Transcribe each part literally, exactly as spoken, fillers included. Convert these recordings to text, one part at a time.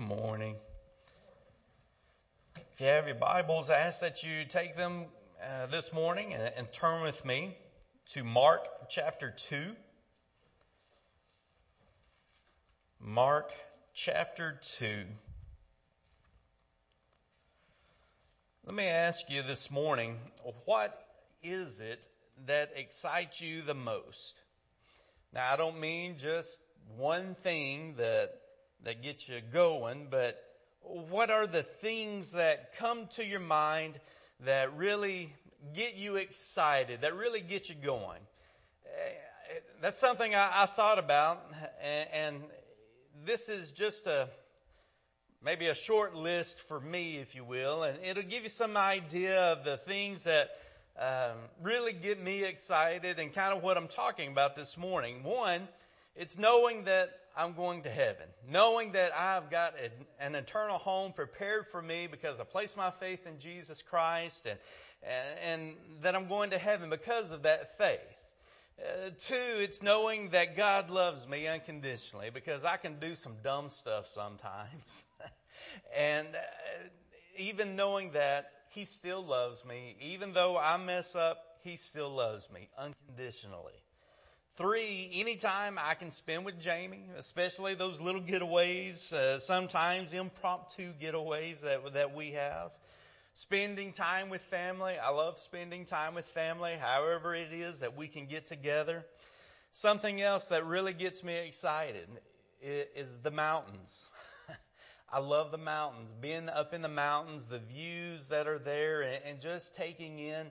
morning. If you have your Bibles, I ask that you take them uh, this morning and, and turn with me to Mark chapter two. Mark chapter two. Let me ask you this morning, what is it that excites you the most? Now, I don't mean just one thing that that gets you going, but what are the things that come to your mind that really get you excited, that really get you going? That's something I, I thought about, and, and this is just a maybe a short list for me, if you will, and it'll give you some idea of the things that um, really get me excited and kind of what I'm talking about this morning. One, it's knowing that I'm going to heaven, knowing that I've got a, an eternal home prepared for me because I placed my faith in Jesus Christ, and, and, and that I'm going to heaven because of that faith. Uh, two, it's knowing that God loves me unconditionally because I can do some dumb stuff sometimes. and uh, even knowing that He still loves me, even though I mess up, He still loves me unconditionally. Three, any time I can spend with Jamie, especially those little getaways, uh, sometimes impromptu getaways that that we have. Spending time with family. I love spending time with family, however it is that we can get together. Something else that really gets me excited is the mountains. I love the mountains. Being up in the mountains, the views that are there, and just taking in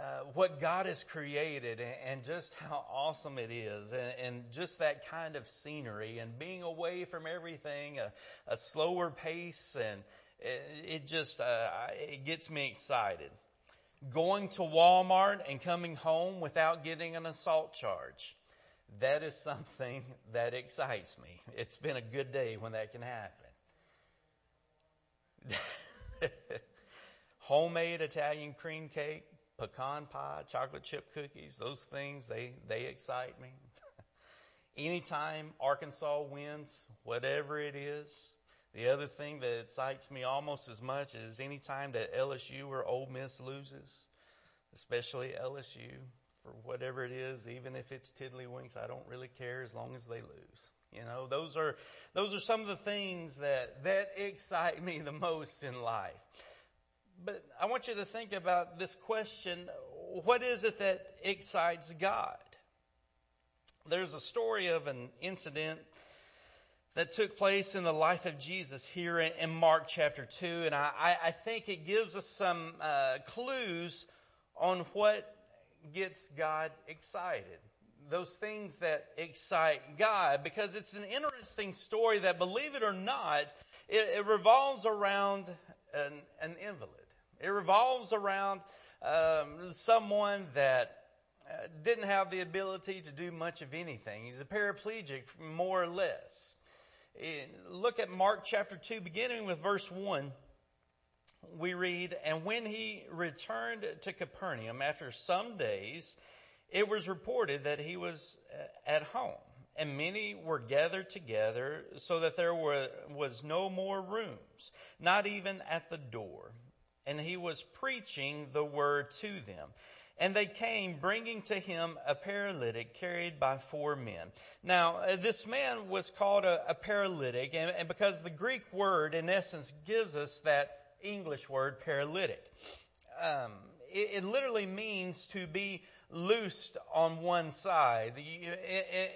Uh, what God has created and, and just how awesome it is, and, and just that kind of scenery and being away from everything, a, a slower pace, and it, it just uh, it gets me excited. Going to Walmart and coming home without getting an assault charge, that is something that excites me. It's been a good day when that can happen. Homemade Italian cream cake, pecan pie, chocolate chip cookies, those things, they, they excite me. Anytime Arkansas wins, whatever it is. The other thing that excites me almost as much is anytime that L S U or Ole Miss loses, especially L S U, for whatever it is, even if it's tiddlywinks, I don't really care as long as they lose. You know, those are, those are some of the things that, that excite me the most in life. But I want you to think about this question, what is it that excites God? There's a story of an incident that took place in the life of Jesus here in Mark chapter two, and I, I think it gives us some uh, clues on what gets God excited, those things that excite God, because it's an interesting story that, believe it or not, it, it revolves around an, an invalid. It revolves around um, someone that uh, didn't have the ability to do much of anything. He's a paraplegic, more or less. It, look at Mark chapter two, beginning with verse one. We read, "And when he returned to Capernaum after some days, it was reported that he was at home, and many were gathered together so that there were, was no more rooms, not even at the door. And he was preaching the word to them. And they came, bringing to him a paralytic carried by four men." Now, this man was called a, a paralytic, and, and because the Greek word, in essence, gives us that English word paralytic. Um, it, it literally means to be loosed on one side.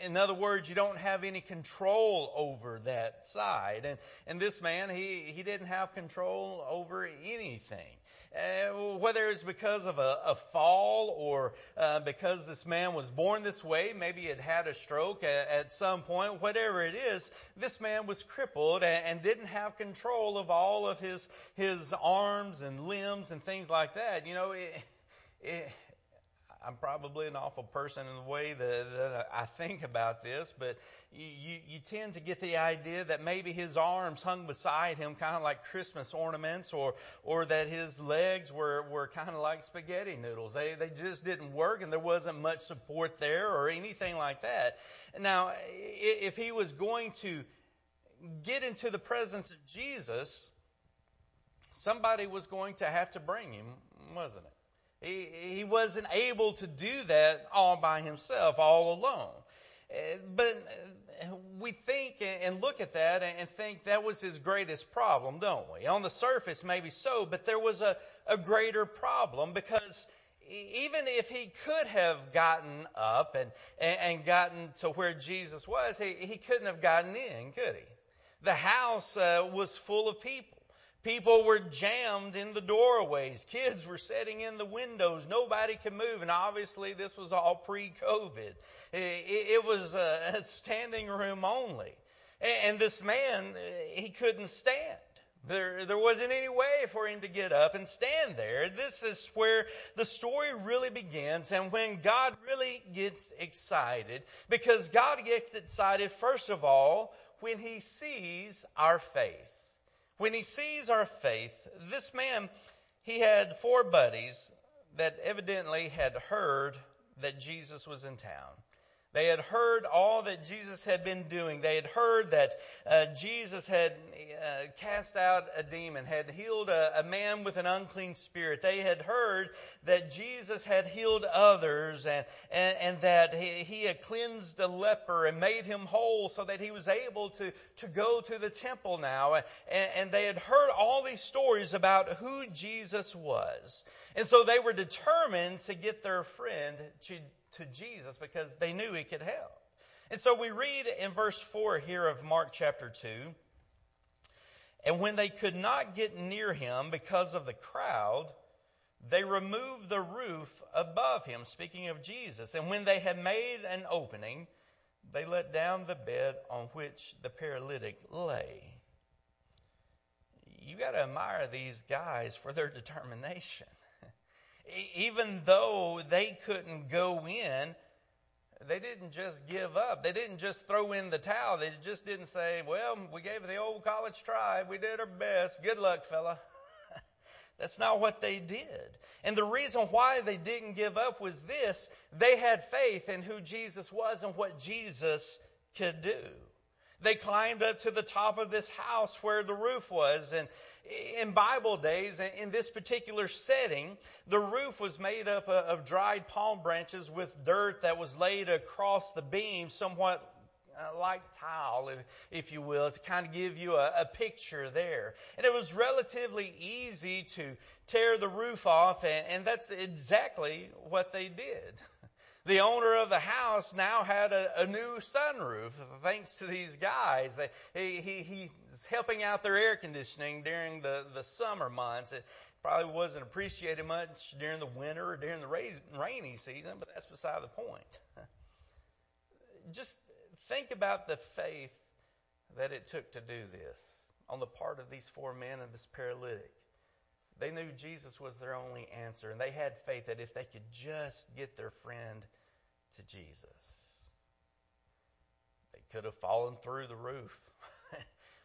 In other words, you don't have any control over that side. And, and this man, he, he didn't have control over anything. Uh, whether it's because of a, a fall or uh, because this man was born this way, maybe he had had a stroke at, at some point, whatever it is, this man was crippled and, and didn't have control of all of his, his arms and limbs and things like that. You know, it, it I'm probably an awful person in the way that, that I think about this, but you, you, you tend to get the idea that maybe his arms hung beside him kind of like Christmas ornaments, or or that his legs were, were kind of like spaghetti noodles. They, they just didn't work, and there wasn't much support there or anything like that. Now, if he was going to get into the presence of Jesus, somebody was going to have to bring him, wasn't it? He, he wasn't able to do that all by himself, all alone. But we think and look at that and think that was his greatest problem, don't we? On the surface, maybe so, but there was a, a greater problem, because even if he could have gotten up and, and gotten to where Jesus was, he, he couldn't have gotten in, could he? The house uh, was full of people. People were jammed in the doorways. Kids were sitting in the windows. Nobody could move. And obviously this was all pre-COVID. It was a standing room only. And this man, he couldn't stand. There, there wasn't any way for him to get up and stand there. This is where the story really begins, and when God really gets excited, because God gets excited, first of all, when he sees our faith. When he sees our faith, this man, he had four buddies that evidently had heard that Jesus was in town. They had heard all that Jesus had been doing. They had heard that uh, Jesus had uh, cast out a demon, had healed a, a man with an unclean spirit. They had heard that Jesus had healed others, and, and, and that he, he had cleansed the leper and made him whole so that he was able to, to go to the temple now. And, and they had heard all these stories about who Jesus was. And so they were determined to get their friend to to Jesus, because they knew he could help. And so we read in verse four here of Mark chapter two, and when they could not get near him because of the crowd, they removed the roof above him, speaking of Jesus. And when they had made an opening, they let down the bed on which the paralytic lay. You got to admire these guys for their determination. Even though they couldn't go in, they didn't just give up. They didn't just throw in the towel. They just didn't say, well, we gave it the old college try. We did our best. Good luck, fella. That's not what they did. And the reason why they didn't give up was this. They had faith in who Jesus was and what Jesus could do. They climbed up to the top of this house where the roof was. And in Bible days, in this particular setting, the roof was made up of dried palm branches with dirt that was laid across the beam, somewhat like tile, if you will, to kind of give you a, a picture there. And it was relatively easy to tear the roof off, and, and that's exactly what they did. The owner of the house now had a, a new sunroof, thanks to these guys. He, he, he's helping out their air conditioning during the, the summer months. It probably wasn't appreciated much during the winter or during the rainy season, but that's beside the point. Just think about the faith that it took to do this on the part of these four men and this paralytic. They knew Jesus was their only answer, and they had faith that if they could just get their friend to Jesus, they could have fallen through the roof,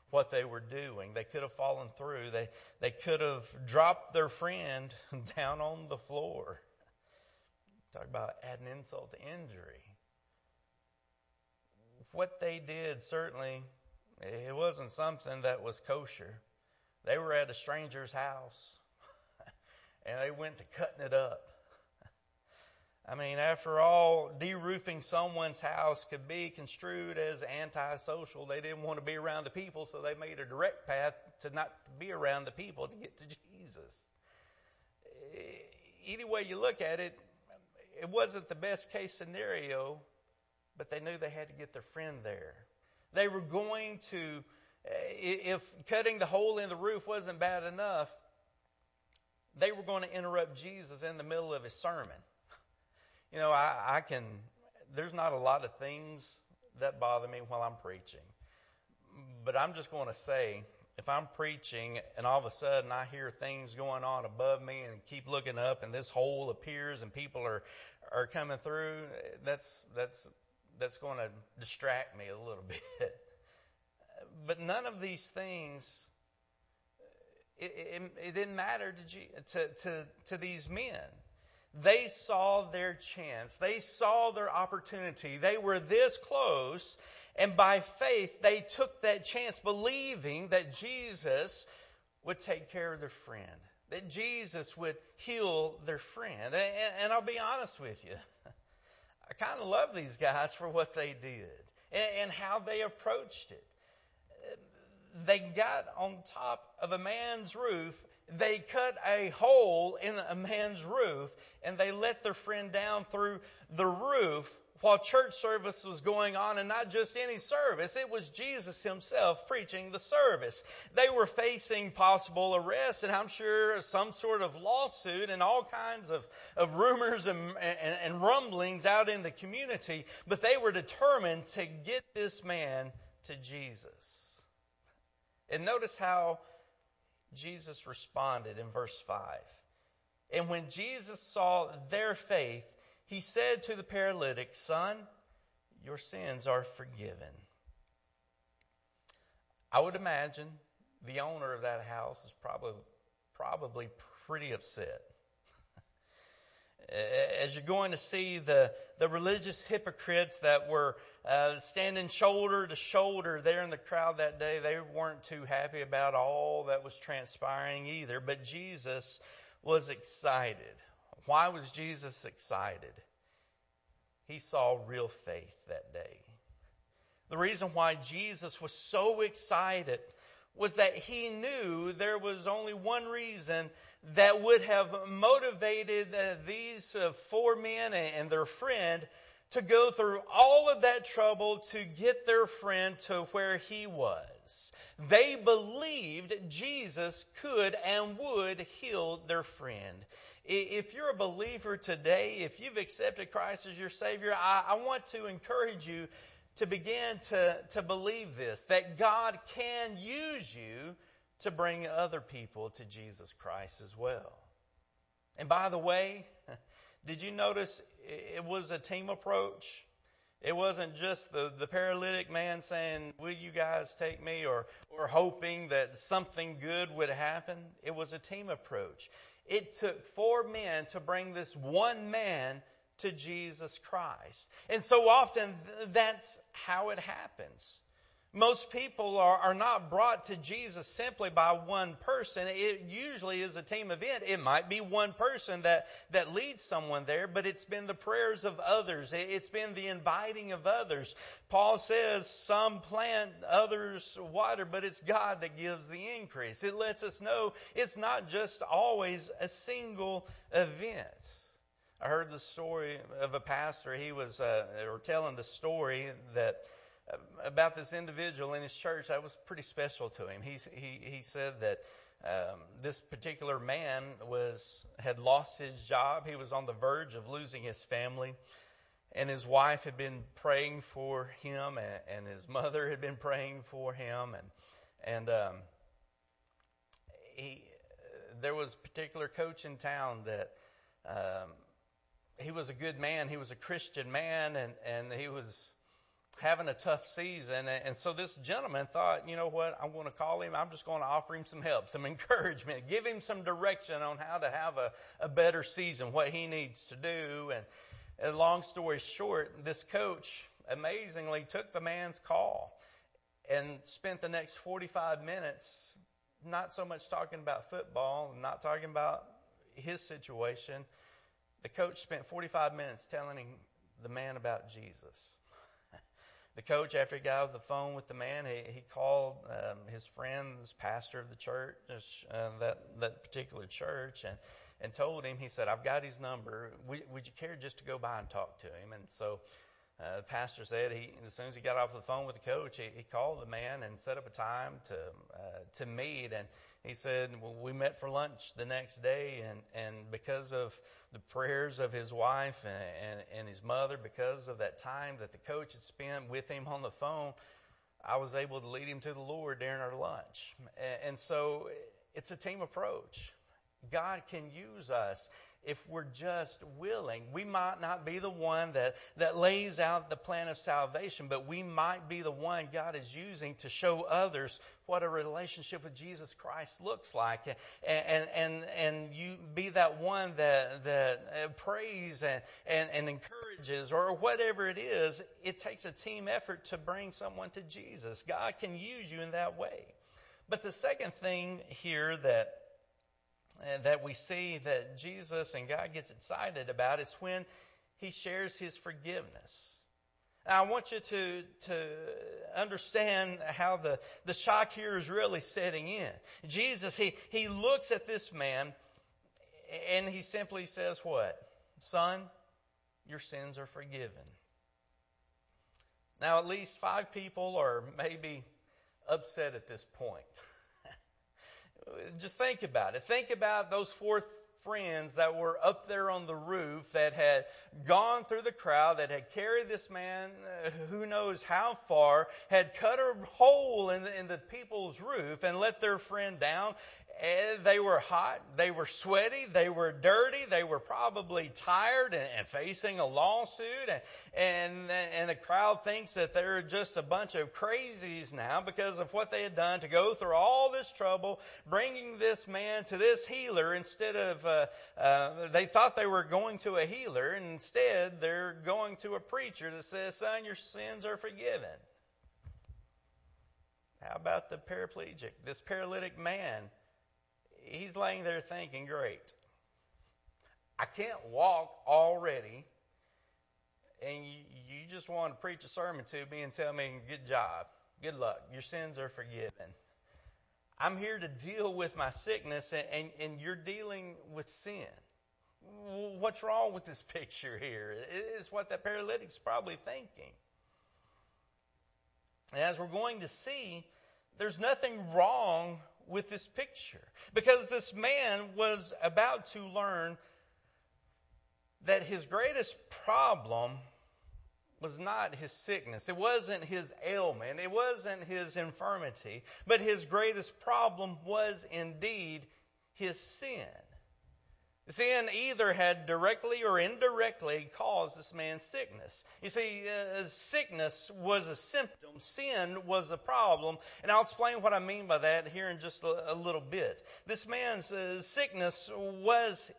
what they were doing. They could have fallen through. They, they could have dropped their friend down on the floor. Talk about adding insult to injury. What they did, certainly, it wasn't something that was kosher. They were at a stranger's house, and they went to cutting it up. I mean, after all, de-roofing someone's house could be construed as antisocial. They didn't want to be around the people, so they made a direct path to not be around the people to get to Jesus. Either way you look at it, it wasn't the best case scenario, but they knew they had to get their friend there. They were going to... If cutting the hole in the roof wasn't bad enough, they were going to interrupt Jesus in the middle of his sermon. You know, I, I can, there's not a lot of things that bother me while I'm preaching. But I'm just going to say, if I'm preaching and all of a sudden I hear things going on above me and keep looking up and this hole appears and people are, are coming through, that's, that's, that's going to distract me a little bit. But none of these things, it, it, it didn't matter to, to, to these men. They saw their chance. They saw their opportunity. They were this close, And by faith, they took that chance, believing that Jesus would take care of their friend, that Jesus would heal their friend. And, and I'll be honest with you, I kind of love these guys for what they did and, and how they approached it. They got on top of a man's roof. They cut a hole in a man's roof, and they let their friend down through the roof while church service was going on, and not just any service. It was Jesus himself preaching the service. They were facing possible arrest, and I'm sure some sort of lawsuit, and all kinds of, of rumors and, and, and rumblings out in the community. But they were determined to get this man to Jesus. And notice how Jesus responded in verse five. And when Jesus saw their faith, he said to the paralytic, "Son, your sins are forgiven." I would imagine the owner of that house is probably, probably pretty upset. As you're going to see the, the religious hypocrites that were uh, standing shoulder to shoulder there in the crowd that day, they weren't too happy about all that was transpiring either. But Jesus was excited. Why was Jesus excited? He saw real faith that day. The reason why Jesus was so excited was that he knew there was only one reason that would have motivated uh, these uh, four men and, and their friend to go through all of that trouble to get their friend to where he was. They believed Jesus could and would heal their friend. If you're a believer today, if you've accepted Christ as your Savior, I, I want to encourage you to begin to, to believe this, that God can use you to bring other people to Jesus Christ as well. And by the way, did you notice it was a team approach? It wasn't just the, the paralytic man saying, "Will you guys take me?" or, or hoping that something good would happen. It was a team approach. It took four men to bring this one man to Jesus Christ. And so often that's how it happens. Most people are, are not brought to Jesus simply by one person. It usually is a team event. It might be one person that, that leads someone there, but it's been the prayers of others. It's been the inviting of others. Paul says some plant, others water, but it's God that gives the increase. It lets us know it's not just always a single event. I heard the story of a pastor. He was uh, or telling the story that about this individual in his church that was pretty special to him. He he he said that um, this particular man was had lost his job. He was on the verge of losing his family, and his wife had been praying for him, and, and his mother had been praying for him, and and um, he there was a particular coach in town that. Um, he was a good man. He was a Christian man, and, and he was having a tough season. And so this gentleman thought, you know what, I'm going to call him. I'm just going to offer him some help, some encouragement, give him some direction on how to have a, a better season, what he needs to do. And, and long story short, this coach amazingly took the man's call and spent the next forty-five minutes not so much talking about football, not talking about his situation. The coach spent forty-five minutes telling the man about Jesus. The coach, after he got off the phone with the man, he, he called um, his friend, his pastor of the church, uh, that, that particular church, and, and told him, he said, "I've got his number. Would, would you care just to go by and talk to him?" And so uh, the pastor said, he, as soon as he got off the phone with the coach, he, he called the man and set up a time to uh, to meet. And he said, well, we met for lunch the next day, and, and because of the prayers of his wife and, and, and his mother, because of that time that the coach had spent with him on the phone, I was able to lead him to the Lord during our lunch. And, and so it's a team approach. God can use us if we're just willing. We might not be the one that, that lays out the plan of salvation, but we might be the one God is using to show others what a relationship with Jesus Christ looks like. And and and, and you be that one that that prays and, and, and encourages or whatever it is. It takes a team effort to bring someone to Jesus. God can use you in that way. But the second thing here that And that we see that Jesus and God gets excited about is when he shares his forgiveness. Now, I want you to, to understand how the, the shock here is really setting in. Jesus, he, he looks at this man and he simply says what? Son, your sins are forgiven. Now, at least five people are maybe upset at this point. Just think about it. Think about those four friends that were up there on the roof that had gone through the crowd, that had carried this man uh, who knows how far, had cut a hole in the, in the people's roof and let their friend down. And they were hot, they were sweaty, they were dirty, they were probably tired and, and facing a lawsuit, and, and and the crowd thinks that they're just a bunch of crazies now because of what they had done to go through all this trouble, bringing this man to this healer instead of, uh, uh, they thought they were going to a healer, and instead they're going to a preacher that says, son, your sins are forgiven. How about the paraplegic, this paralytic man? He's laying there thinking, great, I can't walk already, and you, you just want to preach a sermon to me and tell me, good job, good luck, your sins are forgiven. I'm here to deal with my sickness, and, and, and you're dealing with sin. What's wrong with this picture here? It's what that paralytic's probably thinking. And as we're going to see, there's nothing wrong with this picture, because this man was about to learn that his greatest problem was not his sickness. It wasn't his ailment. It wasn't his infirmity. But his greatest problem was indeed his sin. Sin either had directly or indirectly caused this man's sickness. You see, uh, sickness was a symptom. Sin was a problem. And I'll explain what I mean by that here in just a, a little bit. This man's uh, sickness was,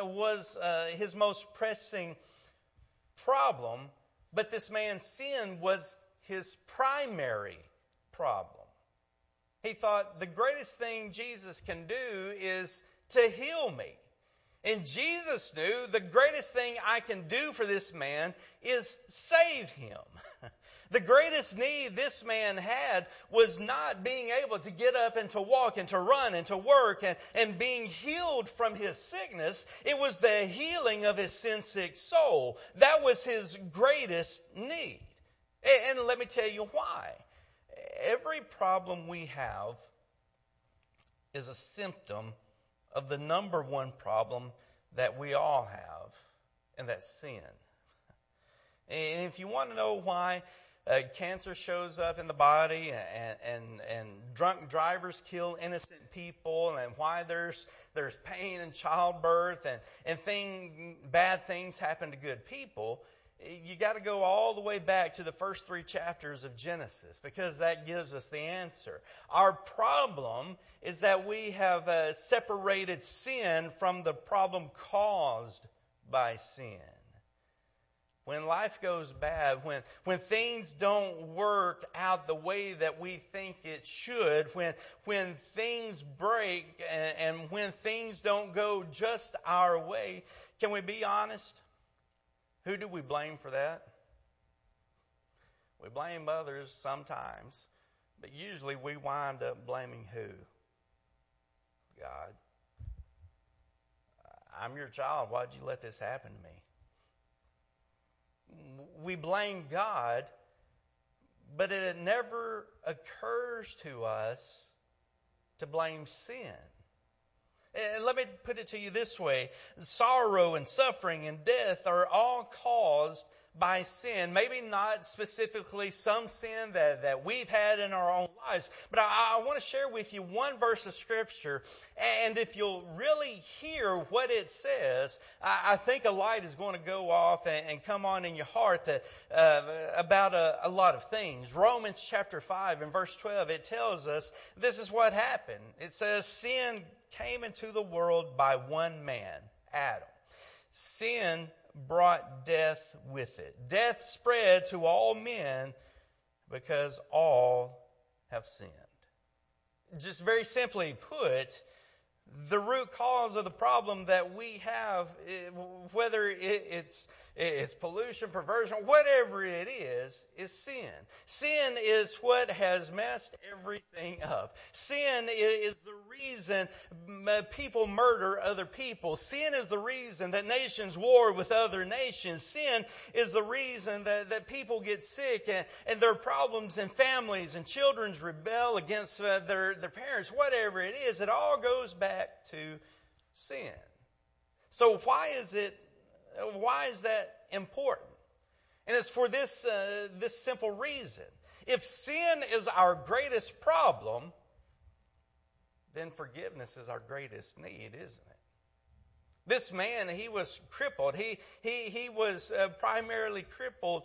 uh, was uh, his most pressing problem, but this man's sin was his primary problem. He thought the greatest thing Jesus can do is to heal me. And Jesus knew the greatest thing I can do for this man is save him. The greatest need this man had was not being able to get up and to walk and to run and to work and, and being healed from his sickness. It was the healing of his sin-sick soul. That was his greatest need. And, and let me tell you why. Every problem we have is a symptom of the number one problem that we all have, and that's sin. And if you want to know why uh, cancer shows up in the body, and, and and drunk drivers kill innocent people, and why there's there's pain in childbirth, and and thing bad things happen to good people, you got to go all the way back to the first three chapters of Genesis, because that gives us the answer. Our problem is that we have uh, separated sin from the problem caused by sin. When life goes bad, when, when things don't work out the way that we think it should, when, when things break and, and when things don't go just our way, can we be honest? Who do we blame for that? We blame others sometimes, but usually we wind up blaming who? God. I'm your child. Why'd you let this happen to me? We blame God, but it never occurs to us to blame sin. And let me put it to you this way. Sorrow and suffering and death are all caused by sin. Maybe not specifically some sin that, that we've had in our own lives. But I, I want to share with you one verse of Scripture. And if you'll really hear what it says, I, I think a light is going to go off and, and come on in your heart that, uh, about a, a lot of things. Romans chapter five and verse twelve, it tells us this is what happened. It says, sin came into the world by one man, Adam. Sin brought death with it. Death spread to all men because all have sinned. Just very simply put, the root cause of the problem that we have, whether it's it's pollution, perversion, whatever it is, is sin. Sin is what has messed everything up. Sin is the reason people murder other people. Sin is the reason that nations war with other nations. Sin is the reason that, that people get sick and, and there are problems in families and children rebel against their, their parents. Whatever it is, it all goes back to sin. So why is it Why is that important? And it's for this uh, this simple reason. If sin is our greatest problem, then forgiveness is our greatest need, isn't it? This man, he was crippled. He he he was uh, primarily crippled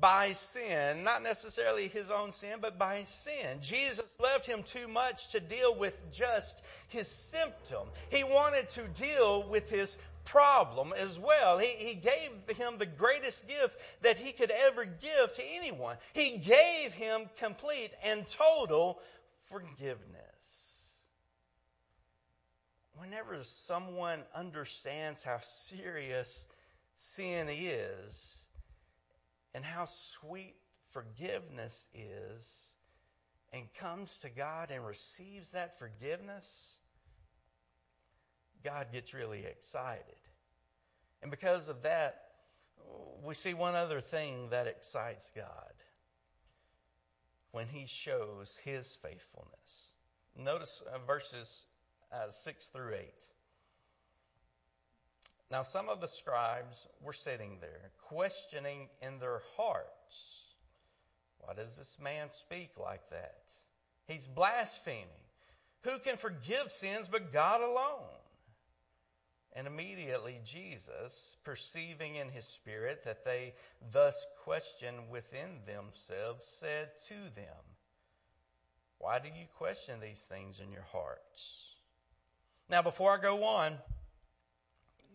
by sin, not necessarily his own sin, but by sin. Jesus left him too much to deal with just his symptom. He wanted to deal with his problem as well. He, he gave him the greatest gift that he could ever give to anyone. He gave him complete and total forgiveness. Whenever someone understands how serious sin is and how sweet forgiveness is and comes to God and receives that forgiveness, God gets really excited. And because of that, we see one other thing that excites God: when He shows His faithfulness. Notice verses six through eight. Now some of the scribes were sitting there, questioning in their hearts, why does this man speak like that? He's blaspheming. Who can forgive sins but God alone? And immediately Jesus, perceiving in his spirit that they thus questioned within themselves, said to them, why do you question these things in your hearts? Now, before I go on,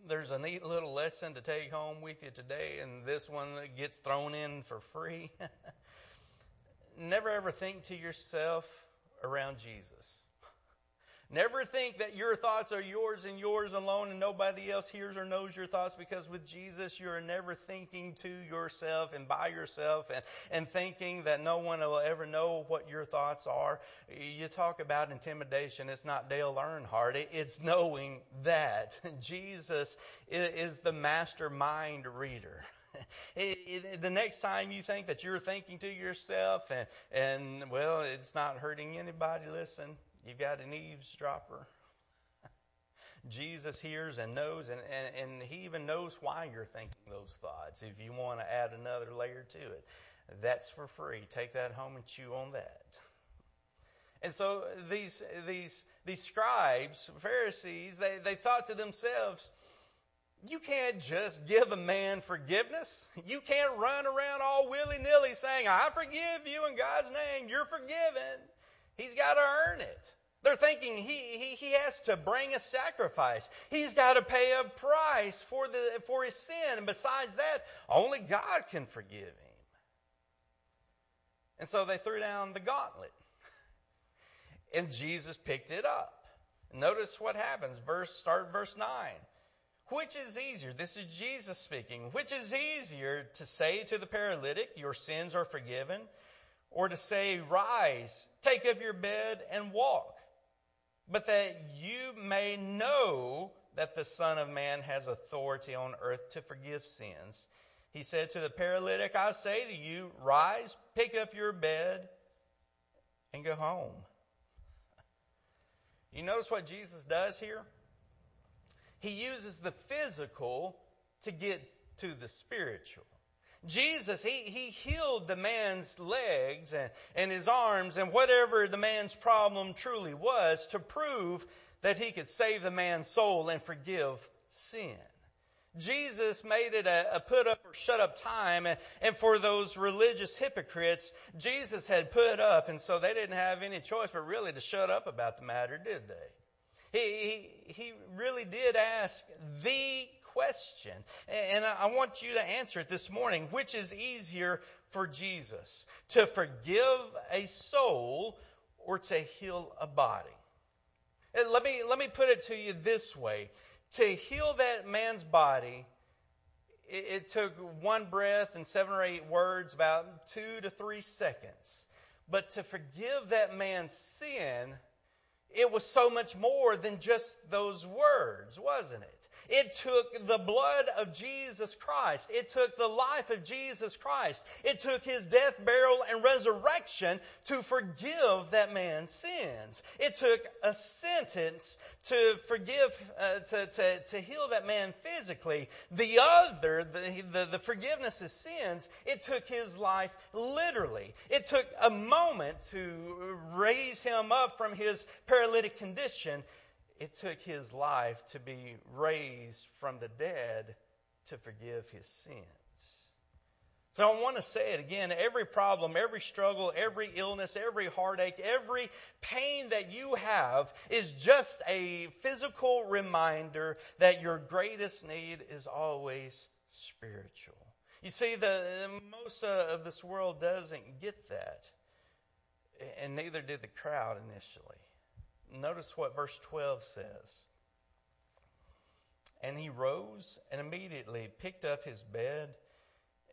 there's a neat little lesson to take home with you today, and this one that gets thrown in for free. Never ever think to yourself around Jesus. Never think that your thoughts are yours and yours alone and nobody else hears or knows your thoughts, because with Jesus you're never thinking to yourself and by yourself and, and thinking that no one will ever know what your thoughts are. You talk about intimidation. It's not Dale Earnhardt. It, it's knowing that Jesus is, is the mastermind reader. It, it, the next time you think that you're thinking to yourself and, and well, it's not hurting anybody, listen. You've got an eavesdropper. Jesus hears and knows, and, and, and He even knows why you're thinking those thoughts if you want to add another layer to it. That's for free. Take that home and chew on that. And so these these these scribes, Pharisees, they, they thought to themselves, you can't just give a man forgiveness. You can't run around all willy-nilly saying, I forgive you in God's name. You're forgiven. He's got to earn it. They're thinking he, he he has to bring a sacrifice. He's got to pay a price for the for his sin. And besides that, only God can forgive him. And so they threw down the gauntlet. And Jesus picked it up. Notice what happens. Verse start verse nine. Which is easier? This is Jesus speaking. Which is easier to say to the paralytic, your sins are forgiven? Or to say, rise, take up your bed and walk, but that you may know that the Son of Man has authority on earth to forgive sins. He said to the paralytic, I say to you, rise, pick up your bed and go home. You notice what Jesus does here? He uses the physical to get to the spiritual. Jesus, he, he healed the man's legs and, and his arms and whatever the man's problem truly was to prove that he could save the man's soul and forgive sin. Jesus made it a, a put up or shut up time. And, and for those religious hypocrites, Jesus had put up. And so they didn't have any choice but really to shut up about the matter, did they? He, he, he really did ask the question. And, and I want you to answer it this morning. Which is easier for Jesus? To forgive a soul or to heal a body? And let me, let me put it to you this way. To heal that man's body, it, it took one breath and seven or eight words, about two to three seconds. But to forgive that man's sin, it was so much more than just those words, wasn't it? It took the blood of Jesus Christ. It took the life of Jesus Christ. It took His death, burial, and resurrection to forgive that man's sins. It took a sentence to forgive, uh, to, to, to heal that man physically. The other, the, the, the forgiveness of sins, it took His life literally. It took a moment to raise him up from his paralytic condition. It took His life to be raised from the dead to forgive his sins. So I want to say it again. Every problem, every struggle, every illness, every heartache, every pain that you have is just a physical reminder that your greatest need is always spiritual. You see, the most of this world doesn't get that. And neither did the crowd initially. Notice what verse twelve says. And he rose and immediately picked up his bed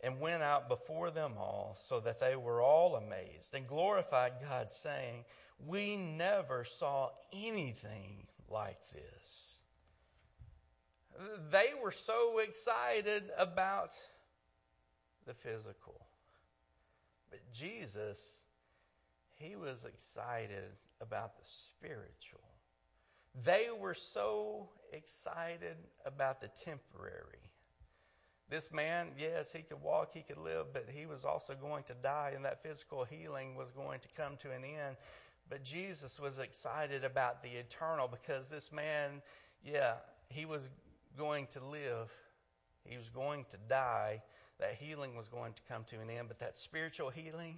and went out before them all, so that they were all amazed and glorified God, saying, we never saw anything like this. They were so excited about the physical. But Jesus, He was excited about the spiritual. They were so excited about the temporary. This man, yes, he could walk, he could live, but he was also going to die, and that physical healing was going to come to an end. But Jesus was excited about the eternal, because this man, yeah, he was going to live, he was going to die, that healing was going to come to an end, but that spiritual healing,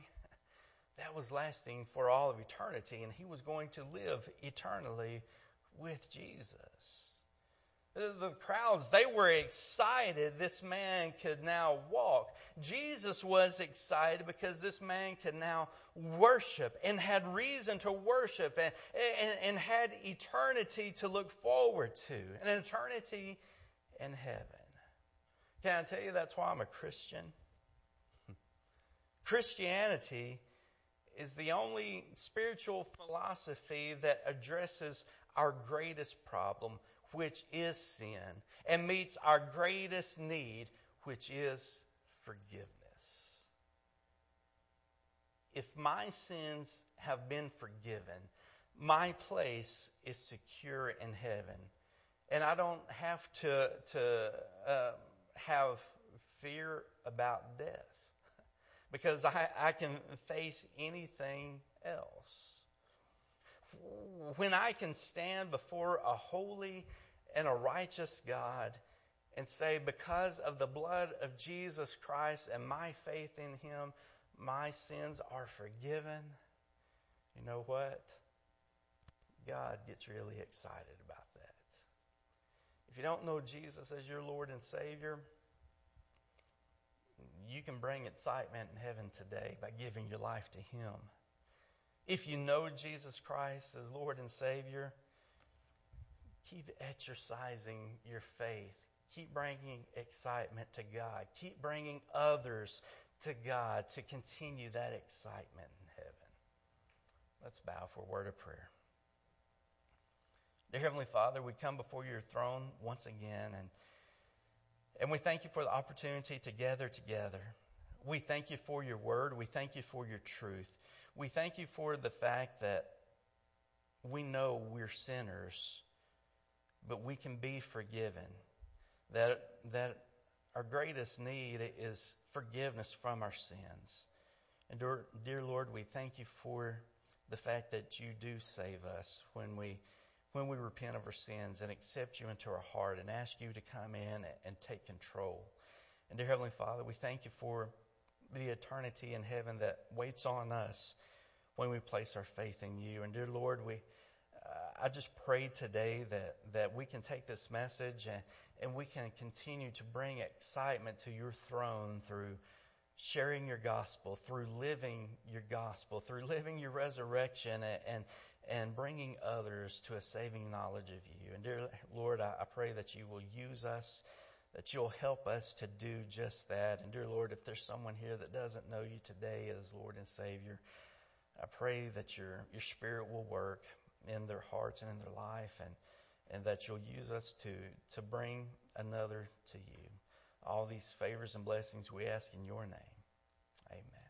that was lasting for all of eternity, and he was going to live eternally with Jesus. The crowds, they were excited this man could now walk. Jesus was excited because this man could now worship and had reason to worship and, and, and had eternity to look forward to, an eternity in heaven. Can I tell you that's why I'm a Christian? Christianity is the only spiritual philosophy that addresses our greatest problem, which is sin, and meets our greatest need, which is forgiveness. If my sins have been forgiven, my place is secure in heaven, and I don't have to, to uh, have fear about death. Because I, I can face anything else. When I can stand before a holy and a righteous God and say, because of the blood of Jesus Christ and my faith in Him, my sins are forgiven. You know what? God gets really excited about that. If you don't know Jesus as your Lord and Savior, you can bring excitement in heaven today by giving your life to Him. If you know Jesus Christ as Lord and Savior, keep exercising your faith. Keep bringing excitement to God. Keep bringing others to God to continue that excitement in heaven. Let's bow for a word of prayer. Dear Heavenly Father, we come before your throne once again, and And we thank you for the opportunity to gather together. We thank you for your word. We thank you for your truth. We thank you for the fact that we know we're sinners, but we can be forgiven. That, that our greatest need is forgiveness from our sins. And dear Lord, we thank you for the fact that you do save us when we when we repent of our sins and accept you into our heart and ask you to come in and take control. And dear Heavenly Father, we thank you for the eternity in heaven that waits on us when we place our faith in you. And dear Lord, we uh, I just pray today that, that we can take this message and, and we can continue to bring excitement to your throne through sharing your gospel, through living your gospel, through living your resurrection, and and, and bringing others to a saving knowledge of you. And dear Lord, I, I pray that you will use us, that you'll help us to do just that. And dear Lord, if there's someone here that doesn't know you today as Lord and Savior, I pray that your your Spirit will work in their hearts and in their life, and and that you'll use us to to bring another to you. All these favors and blessings we ask in your name. Amen.